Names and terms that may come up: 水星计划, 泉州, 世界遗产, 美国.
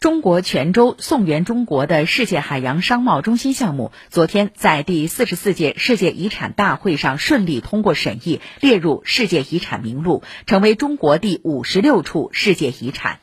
中国泉州宋元中国的世界海洋商贸中心项目昨天在第44届世界遗产大会上顺利通过审议，列入世界遗产名录，成为中国第56处世界遗产。